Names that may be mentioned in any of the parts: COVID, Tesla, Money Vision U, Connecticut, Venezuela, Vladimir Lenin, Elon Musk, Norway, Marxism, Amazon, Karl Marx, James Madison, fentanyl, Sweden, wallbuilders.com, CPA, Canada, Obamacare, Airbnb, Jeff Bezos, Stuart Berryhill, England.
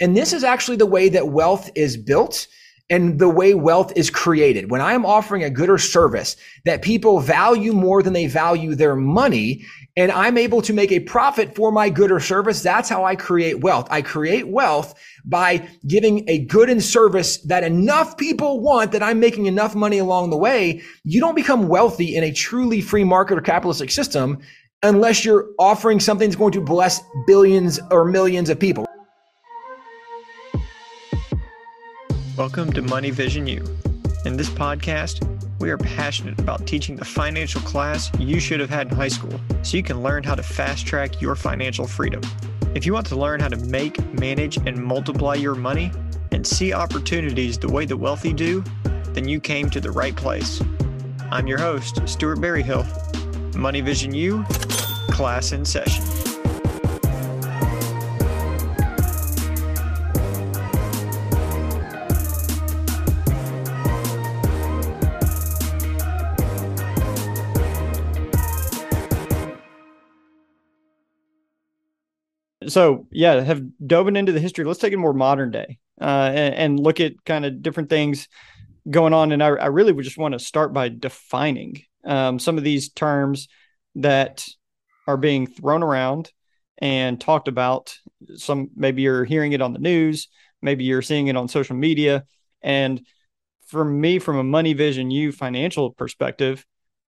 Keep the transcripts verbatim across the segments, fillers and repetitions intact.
And this is actually the way that wealth is built and the way wealth is created. When I am offering a good or service that people value more than they value their money, and I'm able to make a profit for my good or service, that's how I create wealth. I create wealth by giving a good and service that enough people want that I'm making enough money along the way. You don't become wealthy in a truly free market or capitalistic system unless you're offering something that's going to bless billions or millions of people. Welcome to Money Vision U. In this podcast, we are passionate about teaching the financial class you should have had in high school so you can learn how to fast track your financial freedom. If you want to learn how to make, manage, and multiply your money and see opportunities the way the wealthy do, then you came to the right place. I'm your host, Stuart Berryhill. Money Vision U, class in session. So yeah, have dove into the history. Let's take a more modern day uh, and, and look at kind of different things going on. And I, I really would just want to start by defining um, some of these terms that are being thrown around and talked about. Some, maybe you're hearing it on the news, maybe you're seeing it on social media. And for me, from a Money Vision U financial perspective,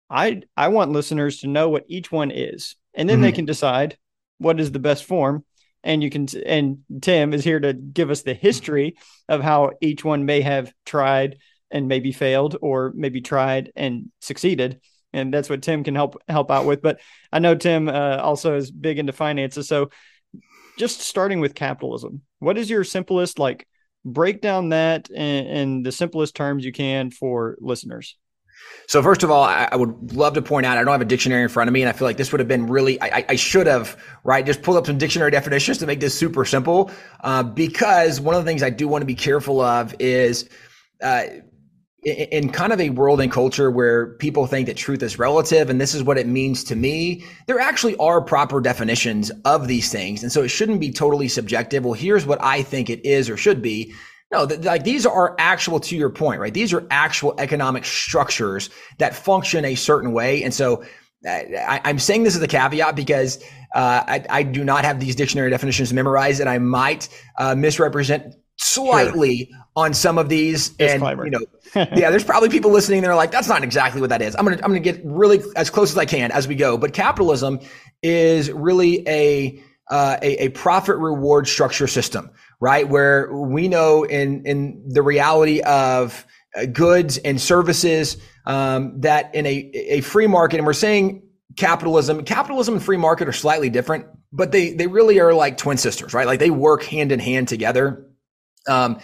I I want listeners to know what each one is, and then mm-hmm. they can decide what is the best form. And you can, and Tim is here to give us the history of how each one may have tried and maybe failed, or maybe tried and succeeded. And that's what Tim can help help out with. But I know Tim uh, also is big into finances. So just starting with capitalism, what is your simplest, like, break down that in, in the simplest terms you can for listeners? So first of all, I would love to point out, I don't have a dictionary in front of me, and I feel like this would have been really, I, I should have, right, just pulled up some dictionary definitions to make this super simple, uh, because one of the things I do want to be careful of is uh, in, in kind of a world and culture where people think that truth is relative and this is what it means to me, there actually are proper definitions of these things. And so it shouldn't be totally subjective. Well, here's what I think it is or should be. No, th- like these are actual, to your point, right? These are actual economic structures that function a certain way. And so I, I'm saying this as a caveat because uh, I, I do not have these dictionary definitions memorized, and I might uh, misrepresent slightly sure. on some of these. It's and clever. You know, yeah, there's probably people listening that are like, that's not exactly what that is. I'm going to, I'm going to get really as close as I can as we go. But capitalism is really a, uh, a, a profit reward structure system, right? Where we know in, in the reality of goods and services, um, that in a, a free market, and we're saying capitalism, capitalism and free market are slightly different, but they, they really are like twin sisters, right? Like they work hand in hand together. Um,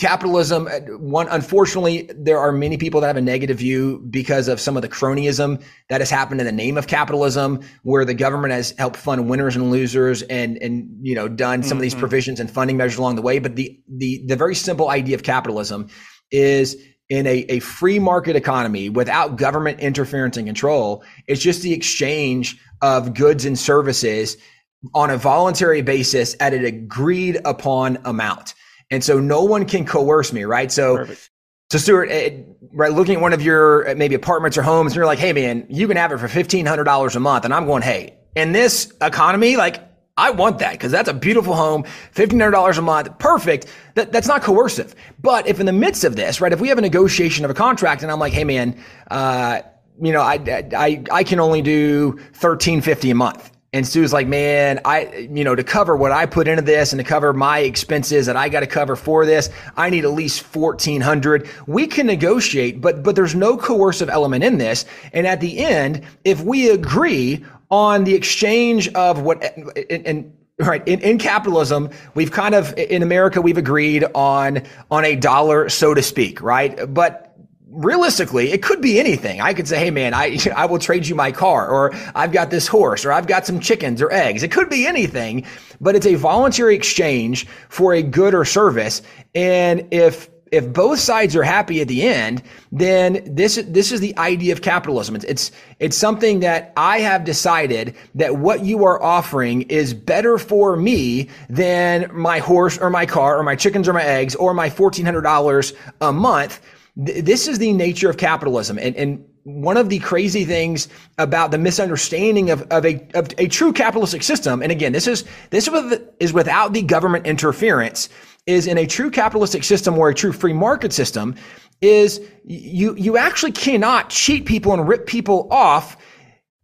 Capitalism, one, unfortunately, there are many people that have a negative view because of some of the cronyism that has happened in the name of capitalism, where the government has helped fund winners and losers and, and, you know, done some mm-hmm. of these provisions and funding measures along the way. But the, the, the very simple idea of capitalism is in a, a free market economy without government interference and control, it's just the exchange of goods and services on a voluntary basis at an agreed upon amount. And so no one can coerce me, right? So, Perfect. so Stuart, it, right, looking at one of your maybe apartments or homes, and you're like, hey man, you can have it for fifteen hundred dollars a month. And I'm going, hey, in this economy, like I want that because that's a beautiful home, fifteen hundred dollars a month. Perfect. That, that's not coercive. But if in the midst of this, right, if we have a negotiation of a contract and I'm like, hey man, uh, you know, I, I, I can only do thirteen fifty a month. And Stu's like, man, I, you know, to cover what I put into this and to cover my expenses that I got to cover for this, I need at least fourteen hundred. We can negotiate, but, but there's no coercive element in this. And at the end, if we agree on the exchange of what, and, and right. In, in capitalism, we've kind of, in America, we've agreed on, on a dollar, so to speak. Right. But realistically, it could be anything. I could say, hey man, I, I will trade you my car, or I've got this horse, or I've got some chickens or eggs. It could be anything, but it's a voluntary exchange for a good or service. And if if both sides are happy at the end, then this this is the idea of capitalism. It's, it's it's something that I have decided that what you are offering is better for me than my horse or my car or my chickens or my eggs or my fourteen hundred dollars a month. This is the nature of capitalism. And and one of the crazy things about the misunderstanding of, of a of a true capitalistic system, and again, this is this is without the government interference, is in a true capitalistic system or a true free market system, is you you actually cannot cheat people and rip people off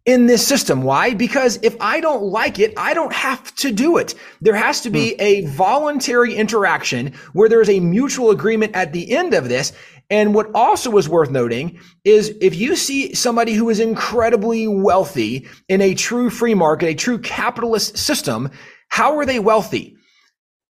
in this system. Why? Because if I don't like it, I don't have to do it. There has to be a voluntary interaction where there is a mutual agreement at the end of this. And what also is worth noting is if you see somebody who is incredibly wealthy in a true free market, a true capitalist system, how are they wealthy?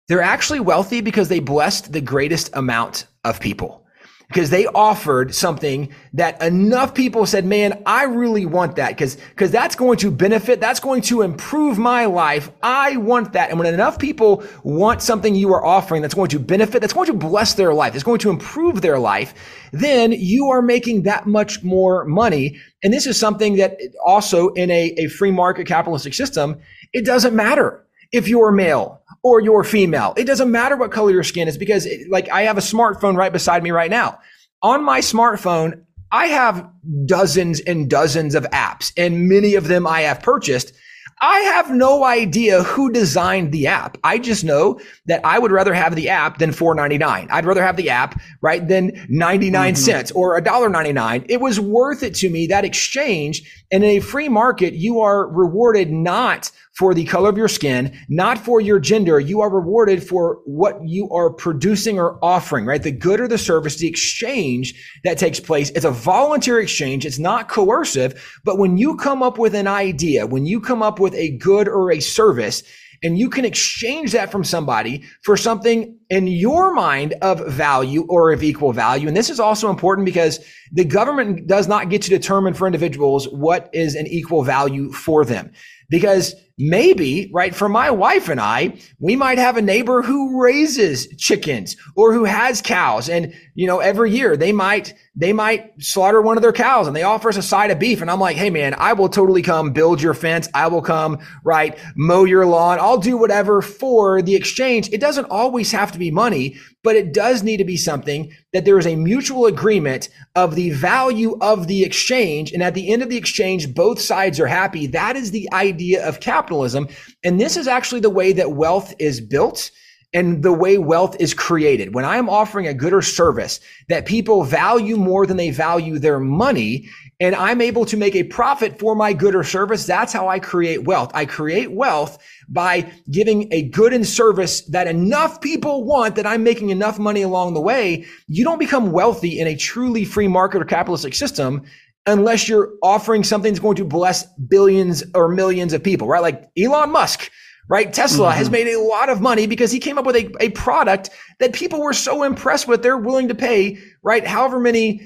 They're actually wealthy because they blessed the greatest amount of people, because they offered something that enough people said, man, I really want that because because that's going to benefit. That's going to improve my life. I want that. And when enough people want something you are offering that's going to benefit, that's going to bless their life, that's going to improve their life, then you are making that much more money. And this is something that also in a, a free market capitalistic system, it doesn't matter if you're male or you're female. It doesn't matter what color your skin is, because it, like I have a smartphone right beside me right now. On my smartphone, I have dozens and dozens of apps, and many of them I have purchased. I have no idea who designed the app. I just know that I would rather have the app than four ninety-nine. I'd rather have the app, right, than ninety-nine mm-hmm. cents or one ninety-nine. It was worth it to me, that exchange. And in a free market, you are rewarded not for the color of your skin, not for your gender. You are rewarded for what you are producing or offering, right? The good or the service, the exchange that takes place. It's a voluntary exchange. It's not coercive. But when you come up with an idea, when you come up with a good or a service, and you can exchange that from somebody for something in your mind of value or of equal value. And this is also important because the government does not get to determine for individuals what is an equal value for them. Because maybe, right, for my wife and I, we might have a neighbor who raises chickens or who has cows. And, you know, every year they might, they might slaughter one of their cows and they offer us a side of beef. And I'm like, hey man, I will totally come build your fence. I will come, right, mow your lawn. I'll do whatever for the exchange. It doesn't always have to be money, but it does need to be something that there is a mutual agreement of the value of the exchange. And at the end of the exchange, both sides are happy. That is the idea of capitalism. And this is actually the way that wealth is built and the way wealth is created. When I'm offering a good or service that people value more than they value their money, and I'm able to make a profit for my good or service, that's how I create wealth. I create wealth by giving a good and service that enough people want that I'm making enough money along the way. You don't become wealthy in a truly free market or capitalistic system unless you're offering something that's going to bless billions or millions of people, right? Like Elon Musk. Right? Tesla mm-hmm. has made a lot of money because he came up with a, a product that people were so impressed with, they're willing to pay, right, however many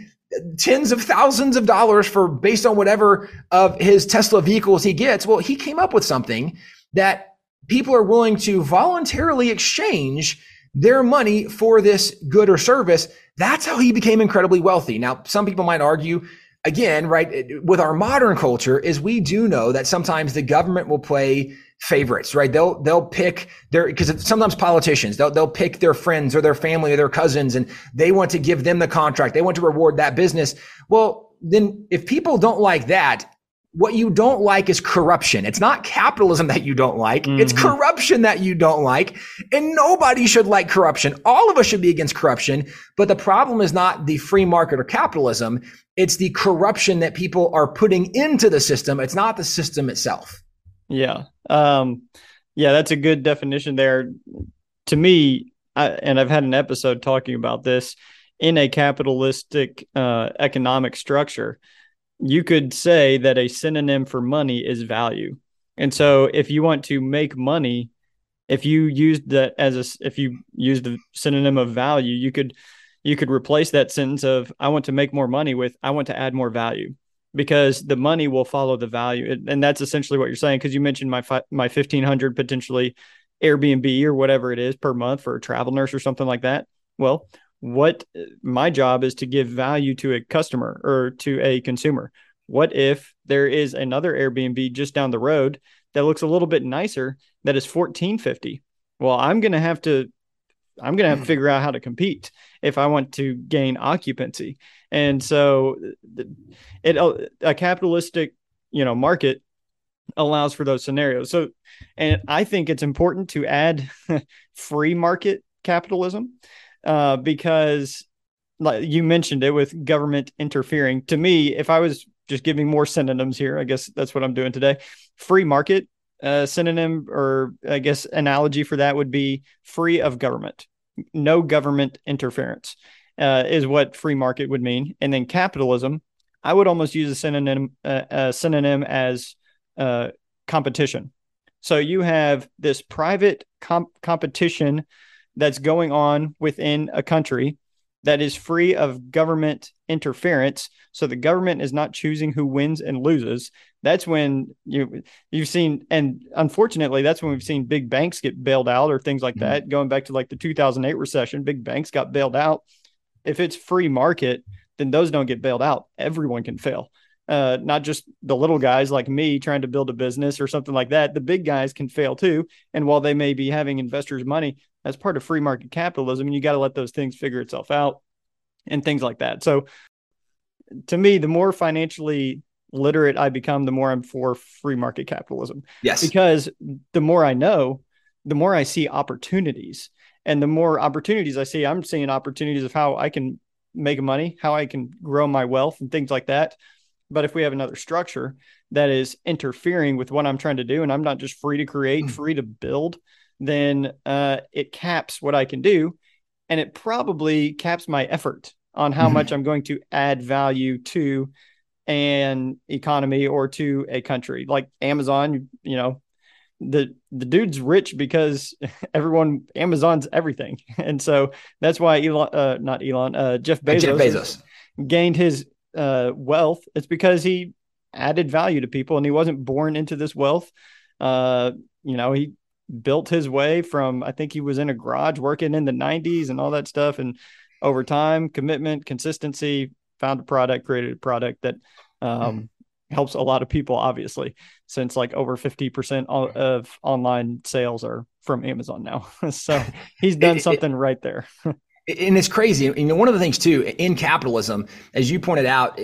tens of thousands of dollars for based on whatever of his Tesla vehicles he gets. Well, he came up with something that people are willing to voluntarily exchange their money for this good or service. That's how he became incredibly wealthy. Now, some people might argue, again, right, with our modern culture, is we do know that sometimes the government will play favorites, right? They'll, they'll pick their, because sometimes politicians, they'll, they'll pick their friends or their family or their cousins, and they want to give them the contract. They want to reward that business. Well, then if people don't like that, what you don't like is corruption. It's not capitalism that you don't like. Mm-hmm. It's corruption that you don't like. And nobody should like corruption. All of us should be against corruption. But the problem is not the free market or capitalism. It's the corruption that people are putting into the system. It's not the system itself. Yeah. Um, yeah, that's a good definition there. To me, I, and I've had an episode talking about this, in a capitalistic uh, economic structure, you could say that a synonym for money is value. And so if you want to make money, if you used that as a, if you used the synonym of value, you could, you could replace that sentence of, I want to make more money with, I want to add more value, because the money will follow the value. And that's essentially what you're saying. Cause you mentioned my, fi- my fifteen hundred potentially Airbnb or whatever it is per month for a travel nurse or something like that. Well, what my job is to give value to a customer or to a consumer. What if there is another Airbnb just down the road that looks a little bit nicer that is fourteen fifty? Well, I'm going to have to I'm going to have to figure out how to compete if I want to gain occupancy. And so it a capitalistic, you know, market allows for those scenarios. So, and I think it's important to add free market capitalism uh, because, like you mentioned it with government interfering. To me, if I was just giving more synonyms here, I guess that's what I'm doing today. Free market. Uh, synonym or I guess analogy for that would be free of government. No government interference uh, is what free market would mean. And then capitalism, I would almost use a synonym uh, a synonym as uh, competition. So you have this private comp- competition that's going on within a country that is free of government interference. So the government is not choosing who wins and loses. That's when you, you've seen, and unfortunately, that's when we've seen big banks get bailed out or things like mm-hmm. that. Going back to like the two thousand eight recession, big banks got bailed out. If it's free market, then those don't get bailed out. Everyone can fail. Uh, not just the little guys like me trying to build a business or something like that. The big guys can fail too. And while they may be having investors' money, that's part of free market capitalism. And you got to let those things figure itself out and things like that. So to me, the more financially literate I become, the more I'm for free market capitalism. Yes. Because the more I know, the more I see opportunities. And the more opportunities I see, I'm seeing opportunities of how I can make money, how I can grow my wealth and things like that. But if we have another structure that is interfering with what I'm trying to do, and I'm not just free to create, free to build, then uh, it caps what I can do. And it probably caps my effort on how much I'm going to add value to an economy or to a country. Like Amazon, you know, the the dude's rich because everyone, Amazon's everything. And so that's why Elon, uh, not Elon, uh, Jeff Bezos, Jeff Bezos gained his Uh, wealth. It's because he added value to people and he wasn't born into this wealth. Uh, you know, he built his way from, I think he was in a garage working in the nineties and all that stuff. And over time, commitment, consistency, found a product, created a product that um, mm. helps a lot of people, obviously, since like over fifty percent of online sales are from Amazon now. So he's done it, something it, right there. And it's crazy. You know, one of the things too, in capitalism, as you pointed out,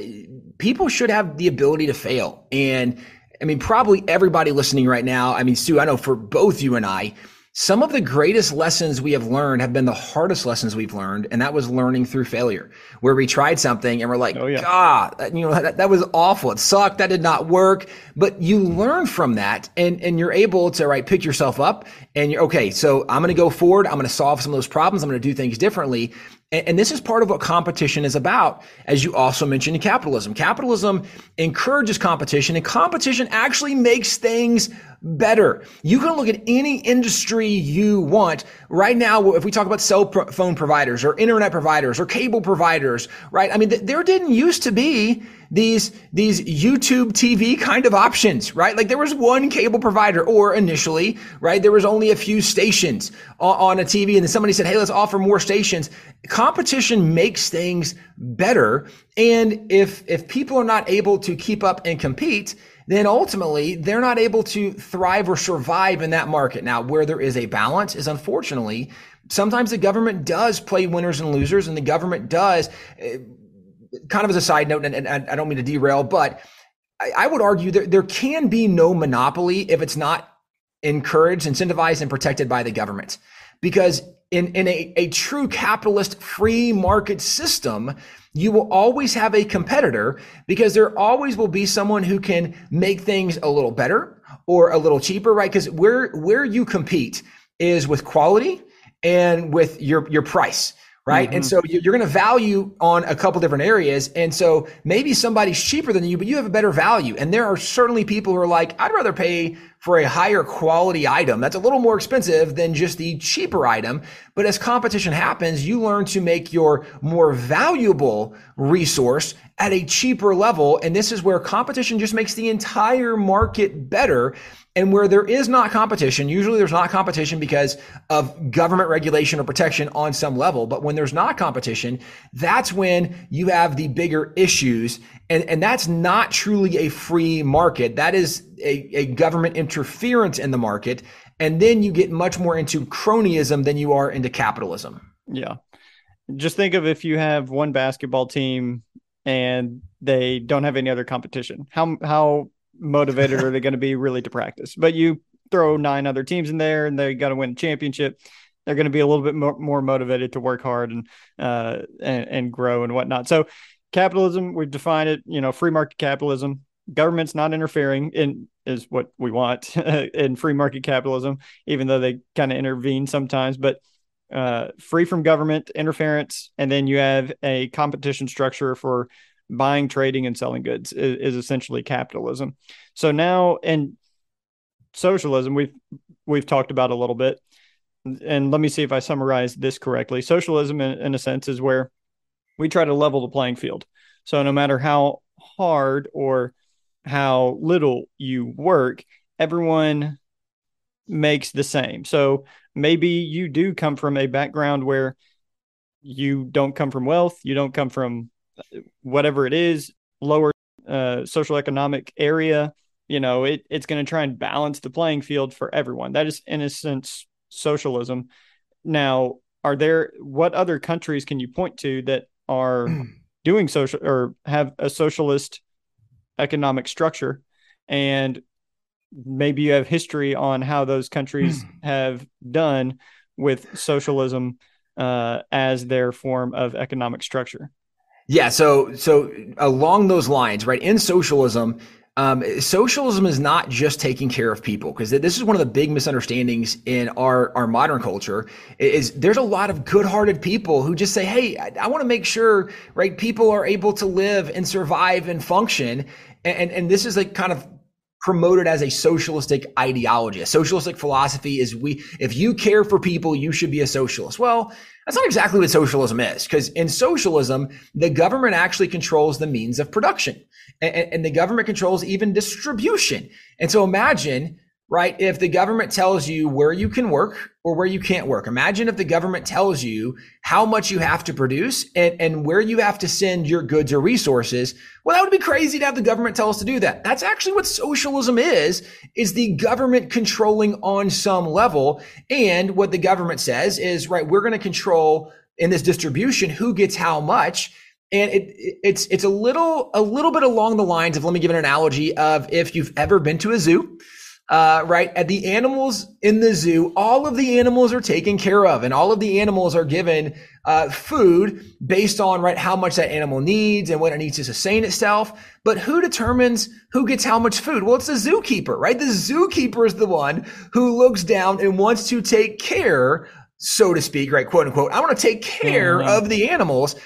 people should have the ability to fail. And I mean, probably everybody listening right now, I mean, Stu, I know for both you and I, some of the greatest lessons we have learned have been the hardest lessons we've learned. And that was learning through failure, where we tried something and we're like, oh, yeah. God, you know, that, that was awful. It sucked. That did not work. But you learn from that and, and you're able to, right, pick yourself up and you're okay. So I'm going to go forward. I'm going to solve some of those problems. I'm going to do things differently. And this is part of what competition is about, as you also mentioned in capitalism. Capitalism encourages competition, and competition actually makes things better. You can look at any industry you want. Right now, if we talk about cell phone providers or internet providers or cable providers, right? I mean, there didn't used to be these these YouTube T V kind of options, right? Like there was one cable provider, or initially, right, there was only a few stations on a T V, and then somebody said, hey, let's offer more stations. Competition makes things better, and if if people are not able to keep up and compete, then ultimately they're not able to thrive or survive in that market. Now, where there is a balance is, unfortunately, sometimes the government does play winners and losers, and the government does, kind of as a side note, and, and I don't mean to derail, but I, I would argue that there can be no monopoly if it's not encouraged, incentivized, and protected by the government. Because in, in a, a true capitalist free market system, you will always have a competitor, because there always will be someone who can make things a little better or a little cheaper, right? Because where where you compete is with quality and with your, your price. Right. Mm-hmm. And so you're going to value on a couple different areas. And so maybe somebody's cheaper than you, but you have a better value. And there are certainly people who are like, I'd rather pay for a higher quality item that's a little more expensive than just the cheaper item. But as competition happens, you learn to make your more valuable resource at a cheaper level. And this is where competition just makes the entire market better. And where there is not competition, usually there's not competition because of government regulation or protection on some level. But when there's not competition, that's when you have the bigger issues. And, and that's not truly a free market. That is a, a government interference in the market. And then you get much more into cronyism than you are into capitalism. Yeah. Just think of if you have one basketball team and they don't have any other competition. How how motivated are they going to be really to practice? But you throw nine other teams in there and they got to win a championship. They're going to be a little bit more, more motivated to work hard and, uh, and and grow and whatnot. So capitalism, we've defined it, you know, free market capitalism. Government's not interfering in is what we want in free market capitalism, even though they kind of intervene sometimes. But uh, free from government interference, and then you have a competition structure for buying, trading, and selling goods is, is essentially capitalism. So now in socialism, we've we've talked about a little bit, and let me see if I summarize this correctly. Socialism, in, in a sense, is where we try to level the playing field. So no matter how hard or how little you work, everyone makes the same. So maybe you do come from a background where you don't come from wealth, you don't come from whatever it is, lower uh, social economic area. You know, it, it's going to try and balance the playing field for everyone. That is, in a sense, socialism. Now, are there, what other countries can you point to that are doing social or have a socialist economic structure? And maybe you have history on how those countries have done with socialism uh, as their form of economic structure. Yeah. So, so along those lines, right? In socialism, um, socialism is not just taking care of people, because this is one of the big misunderstandings in our, our modern culture is there's a lot of good-hearted people who just say, hey, I, I want to make sure, right, people are able to live and survive and function. And, and, and this is like kind of promoted as a socialistic ideology. A socialistic philosophy is we, if you care for people, you should be a socialist. Well, that's not exactly what socialism is, because in socialism, the government actually controls the means of production, and, and the government controls even distribution. And so imagine, right, if the government tells you where you can work or where you can't work. Imagine if the government tells you how much you have to produce and, and where you have to send your goods or resources. Well, that would be crazy to have the government tell us to do that. That's actually what socialism is, is the government controlling on some level. And what the government says is, right, we're going to control in this distribution who gets how much. And it, it's, it's a little, a little bit along the lines of, let me give an analogy of if you've ever been to a zoo. Uh, right at the animals in the zoo, all of the animals are taken care of, and all of the animals are given uh, food based on, right, how much that animal needs and what it needs to sustain itself. But who determines who gets how much food? Well, it's the zookeeper, right? The zookeeper is the one who looks down and wants to take care, so to speak, right? Quote unquote. I want to take care mm-hmm. of the animals.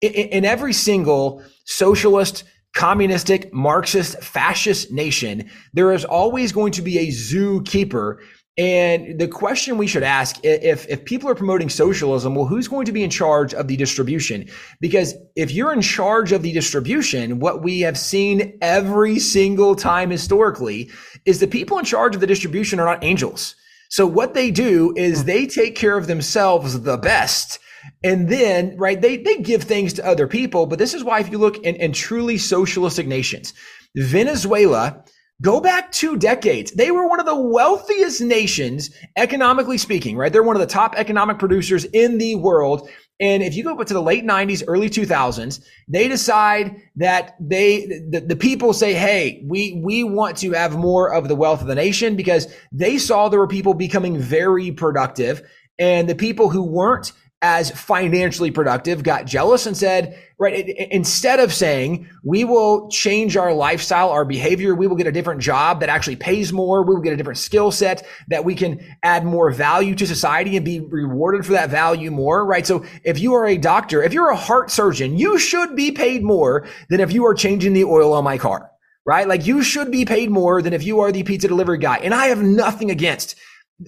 In, in every single socialist, communistic, Marxist, fascist nation, there is always going to be a zookeeper. And the question we should ask, if, if people are promoting socialism, well, who's going to be in charge of the distribution? Because if you're in charge of the distribution, what we have seen every single time historically is the people in charge of the distribution are not angels. So what they do is they take care of themselves the best. And then, right, they, they give things to other people. But this is why if you look in, in truly socialistic nations, Venezuela, go back two decades. They were one of the wealthiest nations, economically speaking, right? They're one of the top economic producers in the world. And if you go up to the late nineties, early two thousands, they decide that they, the, the people say, hey, we, we want to have more of the wealth of the nation, because they saw there were people becoming very productive, and the people who weren't as financially productive got jealous and said, right, it, instead of saying we will change our lifestyle, our behavior, we will get a different job that actually pays more, we will get a different skill set that we can add more value to society and be rewarded for that value more, right? So if you are a doctor, if you're a heart surgeon, you should be paid more than if you are changing the oil on my car, right? Like, you should be paid more than if you are the pizza delivery guy. And I have nothing against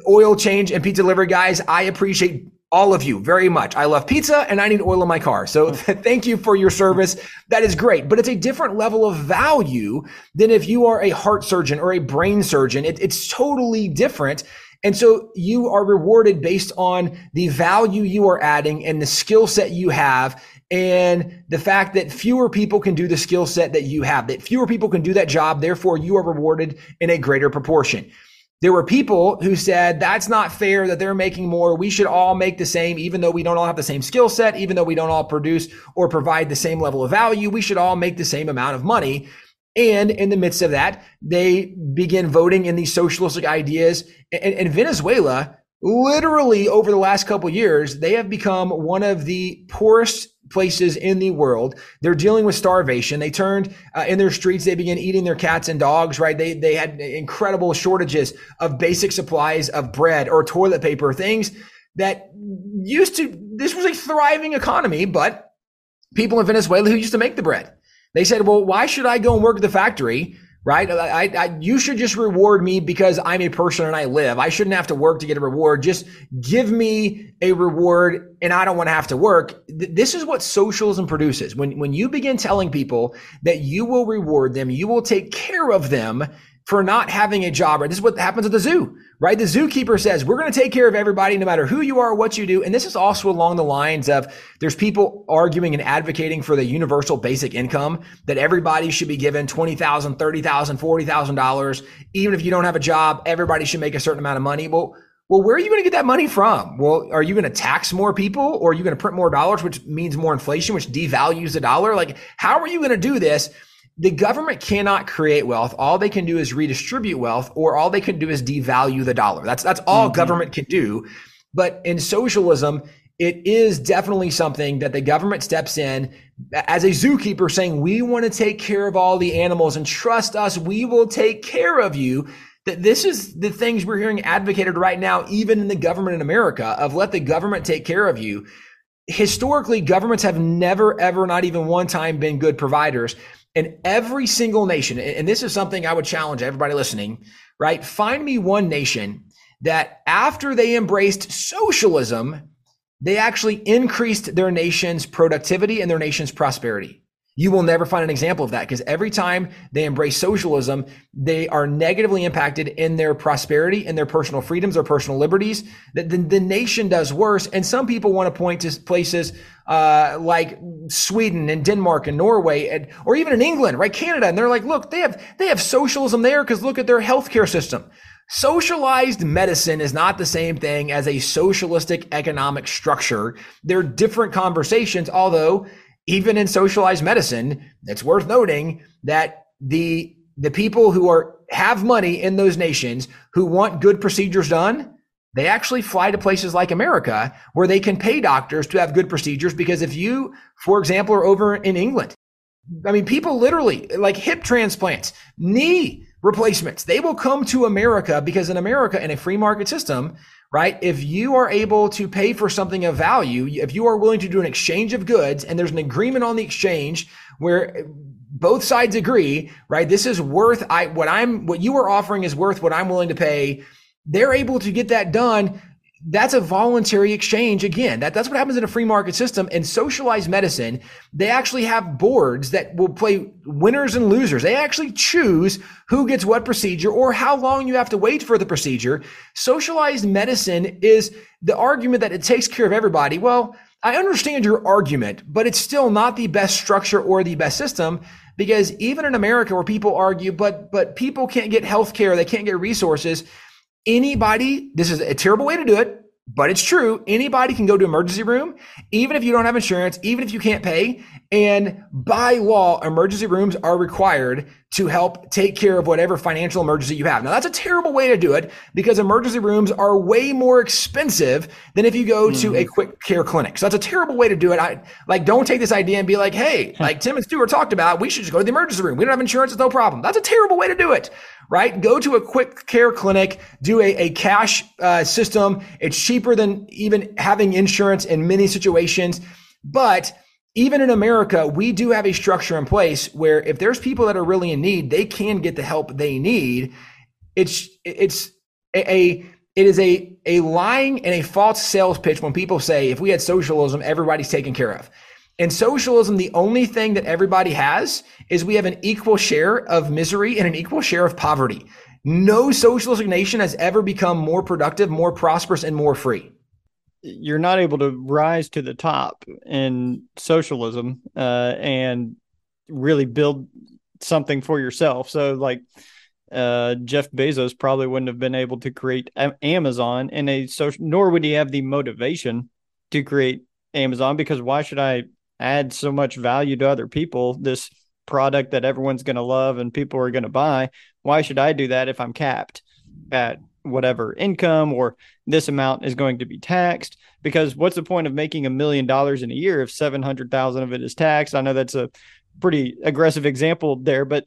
oil change and pizza delivery guys. I appreciate all of you very much. I love pizza and I need oil in my car. So thank you for your service. That is great. But it's a different level of value than if you are a heart surgeon or a brain surgeon. It, it's totally different. And so you are rewarded based on the value you are adding and the skill set you have, and the fact that fewer people can do the skill set that you have, that fewer people can do that job. Therefore, you are rewarded in a greater proportion. There were people who said, that's not fair that they're making more. We should all make the same, even though we don't all have the same skill set, even though we don't all produce or provide the same level of value. We should all make the same amount of money. And in the midst of that, they begin voting in these socialistic ideas. And, and Venezuela, literally over the last couple of years, they have become one of the poorest places in the world. They're dealing with starvation. They turned uh, in their streets. They began eating their cats and dogs, right? They, they had incredible shortages of basic supplies of bread or toilet paper, things that used to, this was a thriving economy, but people in Venezuela who used to make the bread, they said, well, why should I go and work at the factory? Right? I, I, you should just reward me because I'm a person and I live. I shouldn't have to work to get a reward. Just give me a reward and I don't want to have to work. Th- this is what socialism produces. When, when you begin telling people that you will reward them, you will take care of them for not having a job, right? This is what happens at the zoo, right? The zookeeper says, we're going to take care of everybody, no matter who you are, what you do. And this is also along the lines of there's people arguing and advocating for the universal basic income, that everybody should be given twenty thousand dollars, thirty thousand dollars, forty thousand dollars. Even if you don't have a job, everybody should make a certain amount of money. Well, well, where are you going to get that money from? Well, are you going to tax more people, or are you going to print more dollars, which means more inflation, which devalues the dollar? Like, how are you going to do this? The government cannot create wealth. All they can do is redistribute wealth, or all they can do is devalue the dollar. That's that's all mm-hmm. government can do. But in socialism, it is definitely something that the government steps in as a zookeeper saying, we want to take care of all the animals and trust us, we will take care of you. That this is the things we're hearing advocated right now, even in the government in America, of let the government take care of you. Historically, governments have never, ever, not even one time, been good providers. In every single nation, and this is something I would challenge everybody listening, right? Find me one nation that after they embraced socialism, they actually increased their nation's productivity and their nation's prosperity. You will never find an example of that, because every time they embrace socialism, they are negatively impacted in their prosperity and their personal freedoms or personal liberties. The, the, the nation does worse. And some people want to point to places Uh, like Sweden and Denmark and Norway, and, or even in England, right? Canada. And they're like, look, they have, they have socialism there because look at their healthcare system. Socialized medicine is not the same thing as a socialistic economic structure. They're different conversations. Although even in socialized medicine, it's worth noting that the, the people who are, have money in those nations who want good procedures done, they actually fly to places like America where they can pay doctors to have good procedures. Because if you, for example, are over in England, I mean, people literally, like hip transplants, knee replacements, they will come to America, because in America, in a free market system, right, if you are able to pay for something of value, if you are willing to do an exchange of goods and there's an agreement on the exchange where both sides agree, right, this is worth, I, what I'm, what you are offering is worth what I'm willing to pay, they're able to get that done. That's a voluntary exchange. Again, that, that's what happens in a free market system. In socialized medicine, they actually have boards that will play winners and losers. They actually choose who gets what procedure or how long you have to wait for the procedure. Socialized medicine is the argument that it takes care of everybody. Well, I understand your argument, but it's still not the best structure or the best system. Because even in America, where people argue, but, but people can't get healthcare, they can't get resources. Anybody, this is a terrible way to do it, but it's true. Anybody can go to emergency room, even if you don't have insurance, even if you can't pay. And by law, emergency rooms are required to help take care of whatever financial emergency you have. Now, that's a terrible way to do it, because emergency rooms are way more expensive than if you go mm-hmm. to a quick care clinic. So that's a terrible way to do it. I like, don't take this idea and be like, hey, like Tim and Stuart talked about, we should just go to the emergency room. We don't have insurance. It's no problem. That's a terrible way to do it. Right? Go to a quick care clinic, do a, a cash uh, system. It's cheaper than even having insurance in many situations. But even in America, we do have a structure in place where if there's people that are really in need, they can get the help they need. It's, it's a, a It is a, a lying and a false sales pitch when people say, if we had socialism, everybody's taken care of. In socialism, the only thing that everybody has is we have an equal share of misery and an equal share of poverty. No socialistic nation has ever become more productive, more prosperous, and more free. You're not able to rise to the top in socialism uh, and really build something for yourself. So like, Uh, Jeff Bezos probably wouldn't have been able to create Amazon in a social, nor would he have the motivation to create Amazon, because why should I add so much value to other people? This product that everyone's going to love and people are going to buy. Why should I do that if I'm capped at whatever income or this amount is going to be taxed? Because what's the point of making a million dollars in a year if seven hundred thousand of it is taxed? I know that's a pretty aggressive example there, but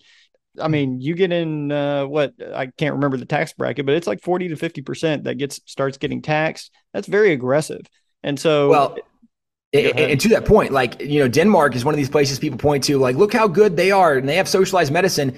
I mean, you get in uh, what I can't remember the tax bracket, but it's like forty to fifty percent that gets starts getting taxed. That's very aggressive. And so, well, and, and to that point, like, you know, Denmark is one of these places people point to, like, look how good they are and they have socialized medicine.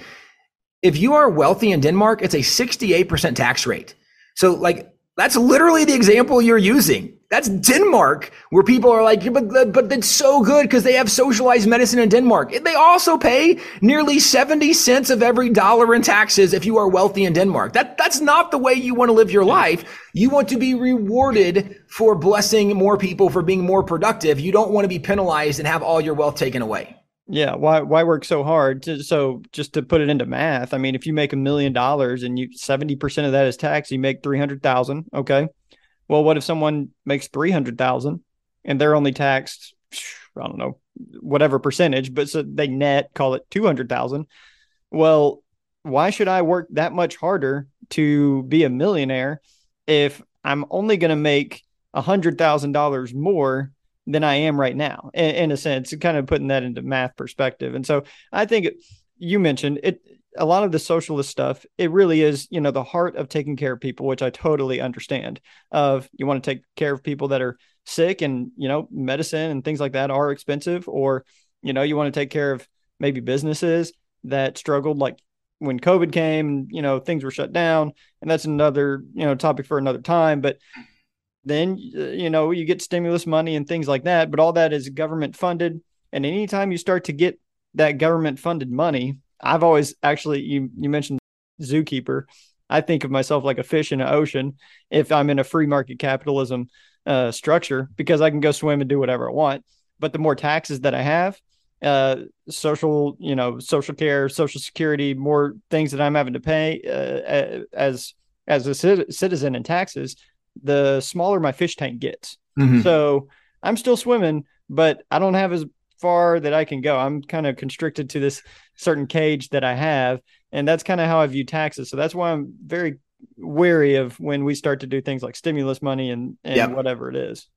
If you are wealthy in Denmark, it's a sixty-eight percent tax rate. So, like, that's literally the example you're using. That's Denmark, where people are like, but but that's so good because they have socialized medicine in Denmark. They also pay nearly seventy cents of every dollar in taxes if you are wealthy in Denmark. That that's not the way you want to live your life. You want to be rewarded for blessing more people, for being more productive. You don't want to be penalized and have all your wealth taken away. Yeah. Why, why work so hard? So just to put it into math, I mean, if you make a million dollars and you seventy percent of that is tax, you make three hundred thousand. Okay. Well, what if someone makes three hundred thousand and they're only taxed, I don't know, whatever percentage, but so they net, call it two hundred thousand. Well, why should I work that much harder to be a millionaire if I'm only going to make one hundred thousand dollars more than I am right now, in a sense, kind of putting that into math perspective. And so I think you mentioned it, a lot of the socialist stuff, it really is, you know, the heart of taking care of people, which I totally understand of. You want to take care of people that are sick and, you know, medicine and things like that are expensive, or, you know, you want to take care of maybe businesses that struggled, like when COVID came, you know, things were shut down, and that's another, you know, topic for another time. But then, you know, you get stimulus money and things like that, but all that is government funded. And anytime you start to get that government funded money, I've always actually, you, you mentioned zookeeper. I think of myself like a fish in an ocean if I'm in a free market capitalism uh, structure, because I can go swim and do whatever I want. But the more taxes that I have, uh, social, you know, social care, social security, more things that I'm having to pay uh, as, as a citizen in taxes, the smaller my fish tank gets. Mm-hmm. So I'm still swimming, but I don't have as far that I can go. I'm kind of constricted to this certain cage that I have. And that's kind of how I view taxes. So that's why I'm very wary of when we start to do things like stimulus money and, and yep. whatever it is.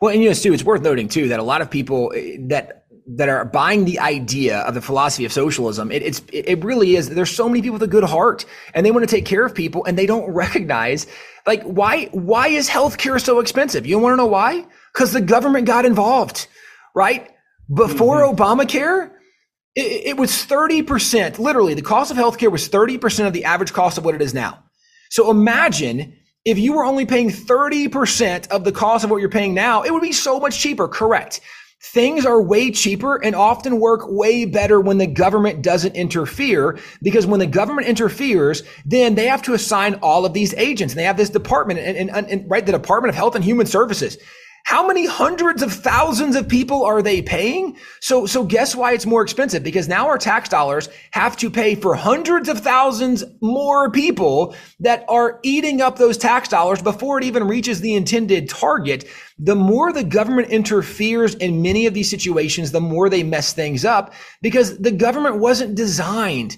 Well, and you know, Stu, it's worth noting too, that a lot of people that that are buying the idea of the philosophy of socialism, it, it's, it really is. There's so many people with a good heart and they want to take care of people, and they don't recognize, like, why, why is healthcare so expensive? You want to know why? Because the government got involved, right? Before mm-hmm. Obamacare, it, it was thirty percent. Literally, the cost of healthcare was thirty percent of the average cost of what it is now. So imagine if you were only paying thirty percent of the cost of what you're paying now, it would be so much cheaper. Correct. Things are way cheaper and often work way better when the government doesn't interfere, because when the government interferes, then they have to assign all of these agents, and they have this department and, and, and right, the Department of Health and Human Services. How many hundreds of thousands of people are they paying? So, so guess why it's more expensive? Because now our tax dollars have to pay for hundreds of thousands more people that are eating up those tax dollars before it even reaches the intended target. The more the government interferes in many of these situations, the more they mess things up, because the government wasn't designed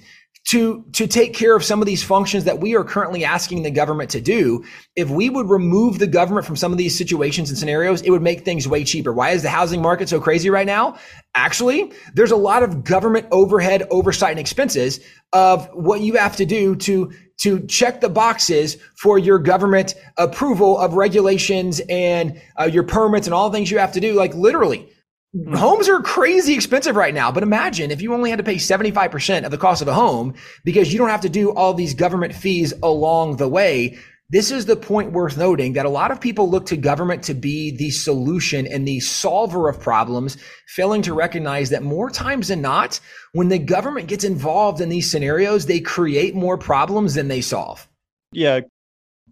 to, to take care of some of these functions that we are currently asking the government to do. If we would remove the government from some of these situations and scenarios, it would make things way cheaper. Why is the housing market so crazy right now? Actually, there's a lot of government overhead, oversight, and expenses of what you have to do to to check the boxes for your government approval of regulations and uh, your permits and all the things you have to do. Like, literally, homes are crazy expensive right now. But imagine if you only had to pay seventy-five percent of the cost of a home because you don't have to do all these government fees along the way. This is the point worth noting, that a lot of people look to government to be the solution and the solver of problems, failing to recognize that more times than not, when the government gets involved in these scenarios, they create more problems than they solve. Yeah.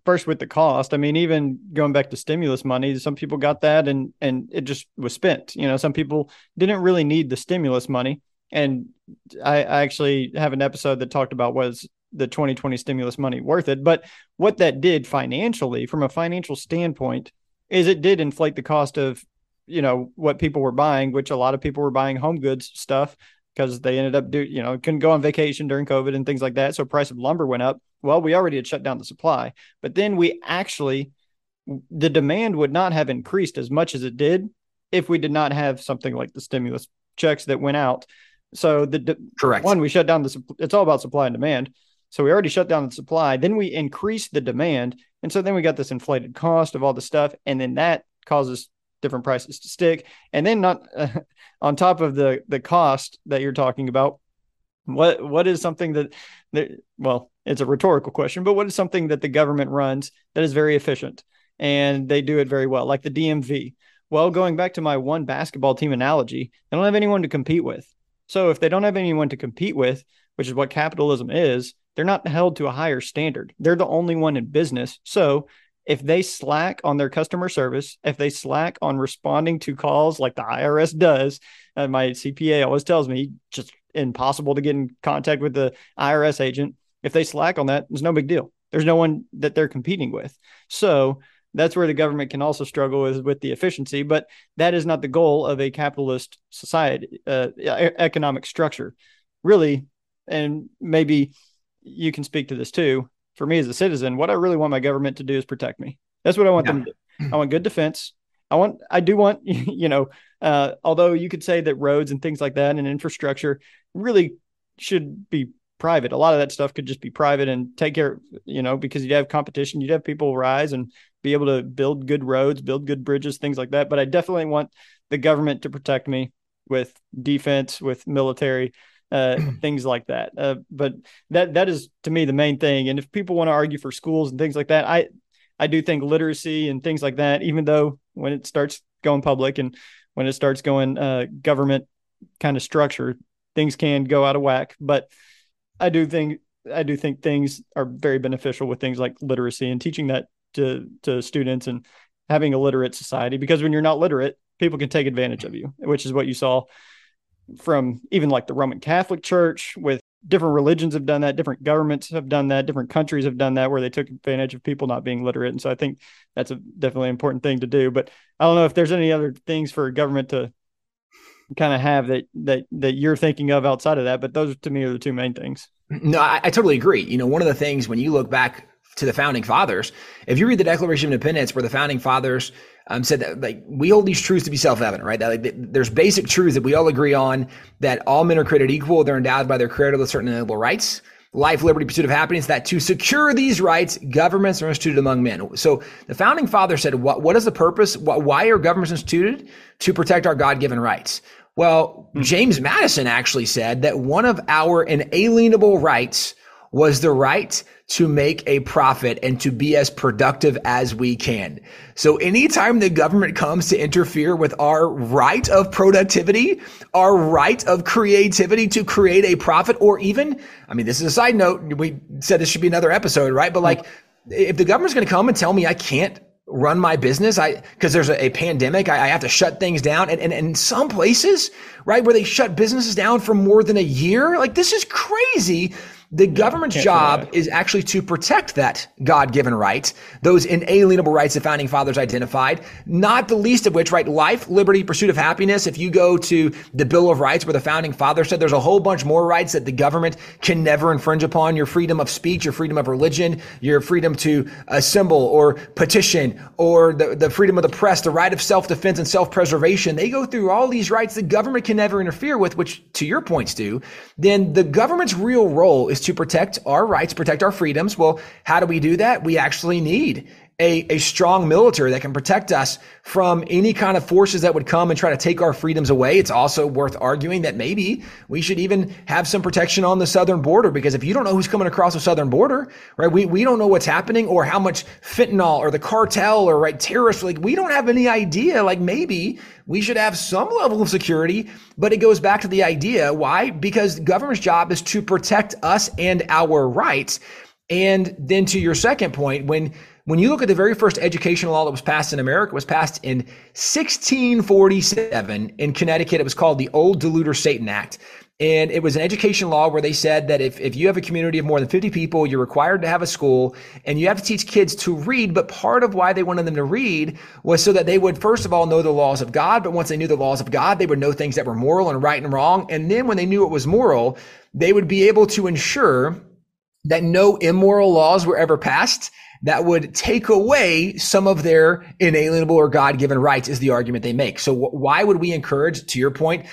First with the cost. I mean, even going back to stimulus money, some people got that and and it just was spent. You know, some people didn't really need the stimulus money. And I, I actually have an episode that talked about was the twenty twenty stimulus money worth it. But what that did financially, from a financial standpoint, is it did inflate the cost of, you know, what people were buying, which a lot of people were buying home goods stuff because they ended up, do, you know, couldn't go on vacation during COVID and things like that. So price of lumber went up. Well, we already had shut down the supply, but then we actually, the demand would not have increased as much as it did if we did not have something like the stimulus checks that went out. So the de- Correct. one, we shut down the, it's all about supply and demand. So we already shut down the supply, then we increased the demand. And so then we got this inflated cost of all the stuff. And then that causes different prices to stick. And then not uh, on top of the the cost that you're talking about, what what is something that, that, well, it's a rhetorical question, but what is something that the government runs that is very efficient and they do it very well, like the D M V? Well, going back to my one basketball team analogy, they don't have anyone to compete with. So if they don't have anyone to compete with, which is what capitalism is, they're not held to a higher standard. They're the only one in business. So if they slack on their customer service, if they slack on responding to calls like the I R S does, and my C P A always tells me just impossible to get in contact with the I R S agent. If they slack on that, it's no big deal. There's no one that they're competing with. So that's where the government can also struggle with, with the efficiency, but that is not the goal of a capitalist society, uh, economic structure, really. And maybe you can speak to this too. For me as a citizen, what I really want my government to do is protect me. That's what I want yeah. them to do. I want good defense. I want, I do want, you know, uh, although you could say that roads and things like that and infrastructure really should be private. A lot of that stuff could just be private and take care, you know, because you'd have competition, you'd have people rise and be able to build good roads, build good bridges, things like that. But I definitely want the government to protect me with defense, with military Uh, things like that. Uh, but that that is, to me, the main thing. And if people want to argue for schools and things like that, I, I do think literacy and things like that, even though when it starts going public and when it starts going uh, government kind of structure, things can go out of whack. But I do think I do think things are very beneficial with things like literacy and teaching that to, to students and having a literate society, because when you're not literate, people can take advantage of you, which is what you saw from even like the Roman Catholic Church. With different religions have done that, different governments have done that, different countries have done that, where they took advantage of people not being literate. And so I think that's a definitely important thing to do. But I don't know if there's any other things for a government to kind of have that that that you're thinking of outside of that, but those to me are the two main things. No, I, I totally agree. You know, one of the things when you look back to the founding fathers, if you read the Declaration of Independence, where the founding fathers um, said that like we hold these truths to be self-evident, right? That, like, there's basic truths that we all agree on, that all men are created equal. They're endowed by their creator with certain inalienable rights, life, liberty, pursuit of happiness, that to secure these rights, governments are instituted among men. So the founding fathers said, what, what is the purpose? What, why are governments instituted? To protect our God-given rights. Well, mm-hmm. James Madison actually said that one of our inalienable rights was the right to make a profit and to be as productive as we can. So anytime the government comes to interfere with our right of productivity, our right of creativity to create a profit, or even, I mean, this is a side note. We said this should be another episode, right? But like, if the government's going to come and tell me I can't run my business, I, cause there's a, a pandemic, I, I have to shut things down. And, and, and in some places, right, where they shut businesses down for more than a year, like this is crazy. The government's yeah, job is actually to protect that God-given right, those inalienable rights the founding fathers identified, not the least of which, right, life, liberty, pursuit of happiness. If you go to the Bill of Rights, where the founding fathers said there's a whole bunch more rights that the government can never infringe upon, your freedom of speech, your freedom of religion, your freedom to assemble or petition, or the, the freedom of the press, the right of self-defense and self-preservation. They go through all these rights the government can never interfere with, which to your points do. Then the government's real role is to protect our rights, protect our freedoms. Well, how do we do that? We actually need a, a strong military that can protect us from any kind of forces that would come and try to take our freedoms away. It's also worth arguing that maybe we should even have some protection on the southern border, because if you don't know who's coming across the southern border, right, we, we don't know what's happening, or how much fentanyl or the cartel or right terrorists, like we don't have any idea. Like maybe we should have some level of security, but it goes back to the idea. Why? Because the government's job is to protect us and our rights. And then to your second point, when when you look at the very first educational law that was passed in America, it was passed in sixteen forty-seven in Connecticut. It was called the Old Diluter-Satan Act. And it was an education law where they said that if, if you have a community of more than fifty people, you're required to have a school and you have to teach kids to read. But part of why they wanted them to read was so that they would, first of all, know the laws of God. But once they knew the laws of God, they would know things that were moral and right and wrong. And then when they knew it was moral, they would be able to ensure that no immoral laws were ever passed that would take away some of their inalienable or God-given rights, is the argument they make. So wh- why would we encourage, to your point,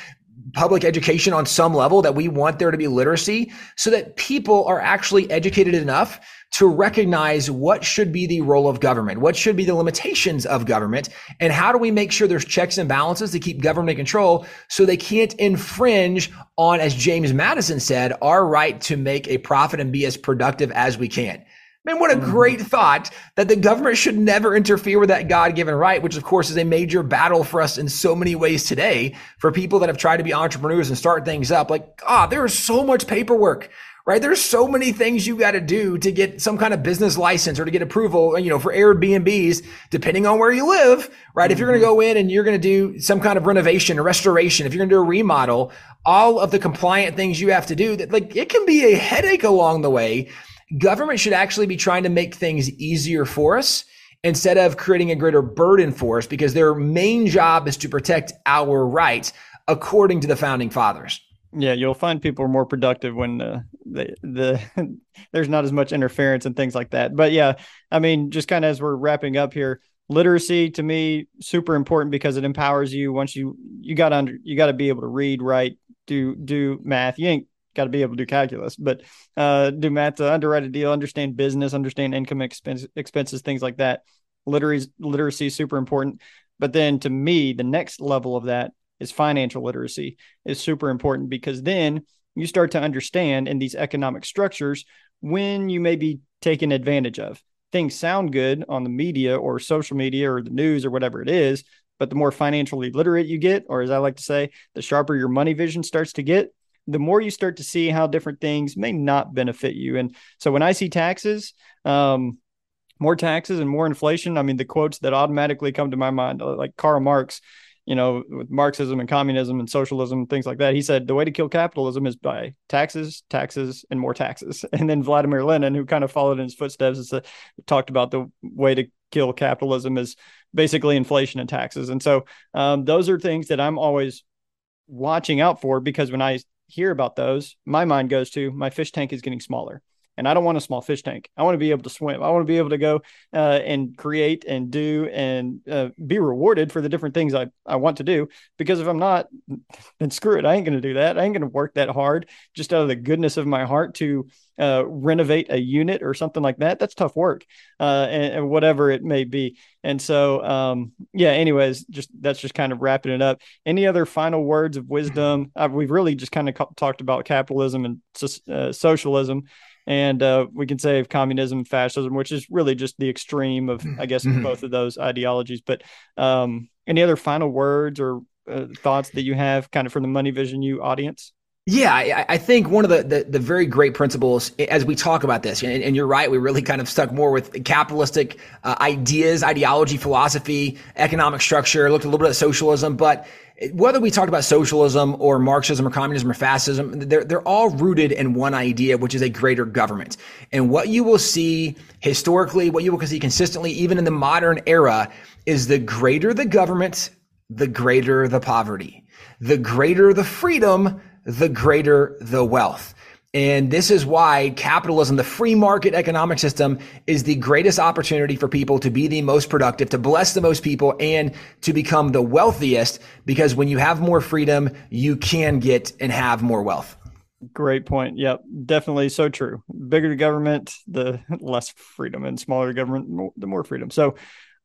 public education on some level, that we want there to be literacy so that people are actually educated enough to recognize what should be the role of government, what should be the limitations of government, and how do we make sure there's checks and balances to keep government in control so they can't infringe on, as James Madison said, our right to make a profit and be as productive as we can. Man, what a great thought, that the government should never interfere with that God-given right, which of course is a major battle for us in so many ways today, for people that have tried to be entrepreneurs and start things up. Like, ah, oh, there is so much paperwork, right? There's so many things you got to do to get some kind of business license or to get approval, you know, for Airbnbs, depending on where you live, right? Mm-hmm. If you're going to go in and you're going to do some kind of renovation or restoration, if you're going to do a remodel, all of the compliant things you have to do, that like it can be a headache along the way. Government should actually be trying to make things easier for us instead of creating a greater burden for us, because their main job is to protect our rights according to the founding fathers. Yeah, you'll find people are more productive when uh, the the there's not as much interference and things like that. But yeah, I mean, just kind of as we're wrapping up here, literacy to me super important, because it empowers you. Once you you got under, you got to be able to read, write, do do math. You ain't got to be able to do calculus, but uh, do math to underwrite a deal, understand business, understand income expense, expenses, things like that. Literacy, literacy is super important. But then to me, the next level of that is financial literacy is super important, because then you start to understand in these economic structures when you may be taken advantage of. Things sound good on the media or social media or the news or whatever it is, but the more financially literate you get, or as I like to say, the sharper your money vision starts to get, the more you start to see how different things may not benefit you. And so when I see taxes, um, more taxes and more inflation, I mean, the quotes that automatically come to my mind, like Karl Marx, you know, with Marxism and communism and socialism, things like that. He said, the way to kill capitalism is by taxes, taxes, and more taxes. And then Vladimir Lenin, who kind of followed in his footsteps, is, uh, talked about the way to kill capitalism is basically inflation and taxes. And so um, those are things that I'm always watching out for, because when I hear about those, my mind goes to my fish tank is getting smaller, and I don't want a small fish tank. I want to be able to swim. I want to be able to go uh, and create and do and uh, be rewarded for the different things I, I want to do, because if I'm not, then screw it. I ain't going to do that. I ain't going to work that hard just out of the goodness of my heart to uh, renovate a unit or something like that. That's tough work uh, and, and whatever it may be. And so, um, yeah, anyways, just that's just kind of wrapping it up. Any other final words of wisdom? Uh, we've really just kind of co- talked about capitalism and uh, socialism. And uh, we can say of communism and fascism, which is really just the extreme of, I guess, mm-hmm. both of those ideologies. But um, any other final words or uh, thoughts that you have kind of from the Money Vision U audience? Yeah, I, I think one of the, the, the very great principles as we talk about this, and, and you're right, we really kind of stuck more with capitalistic uh, ideas, ideology, philosophy, economic structure, looked a little bit at socialism, but whether we talk about socialism or Marxism or communism or fascism, they're, they're all rooted in one idea, which is a greater government. And what you will see historically, what you will see consistently, even in the modern era, is the greater the government, the greater the poverty, the greater the freedom, the greater the wealth. And this is why capitalism, the free market economic system, is the greatest opportunity for people to be the most productive, to bless the most people, and to become the wealthiest, because when you have more freedom, you can get and have more wealth. Great point. Yep, definitely so true. Bigger the government, the less freedom, and smaller the government, the more freedom. So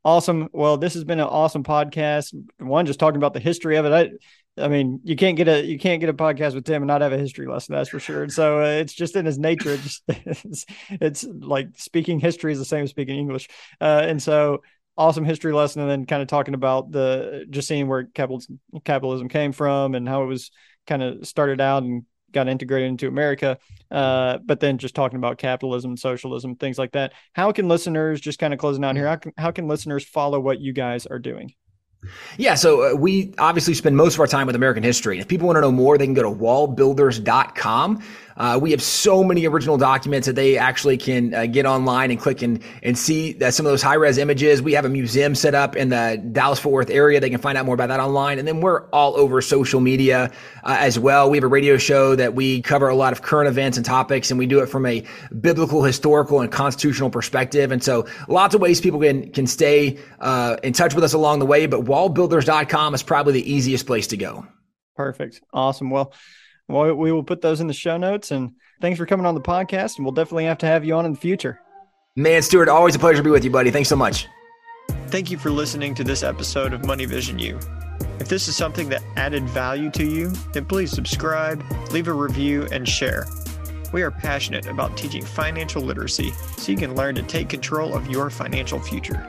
awesome. Well, this has been an awesome podcast. One, just talking about the history of it. I, I mean, you can't get a you can't get a podcast with Tim and not have a history lesson. That's for sure. And so uh, it's just in his nature. It just, it's, it's like speaking history is the same as speaking English. Uh, and so. Awesome history lesson, and then kind of talking about the just seeing where capitalism, capitalism came from and how it was kind of started out and got integrated into America. Uh, but then just talking about capitalism, socialism, things like that. How can listeners, just kind of closing out here, how can, how can listeners follow what you guys are doing? Yeah, so uh, we obviously spend most of our time with American history. And if people want to know more, they can go to wall builders dot com. Uh, we have so many original documents that they actually can uh, get online and click and, and see that some of those high-res images. We have a museum set up in the Dallas-Fort Worth area. They can find out more about that online. And then we're all over social media uh, as well. We have a radio show that we cover a lot of current events and topics, and we do it from a biblical, historical, and constitutional perspective. And so lots of ways people can, can stay uh, in touch with us along the way, but wall builders dot com is probably the easiest place to go. Perfect. Awesome. Well, Well, we will put those in the show notes, and thanks for coming on the podcast, and we'll definitely have to have you on in the future. Man, Stuart, always a pleasure to be with you, buddy. Thanks so much. Thank you for listening to this episode of Money Vision U. If this is something that added value to you, then please subscribe, leave a review, and share. We are passionate about teaching financial literacy so you can learn to take control of your financial future.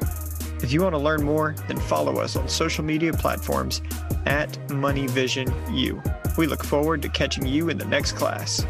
If you want to learn more, then follow us on social media platforms at Money Vision U. We look forward to catching you in the next class.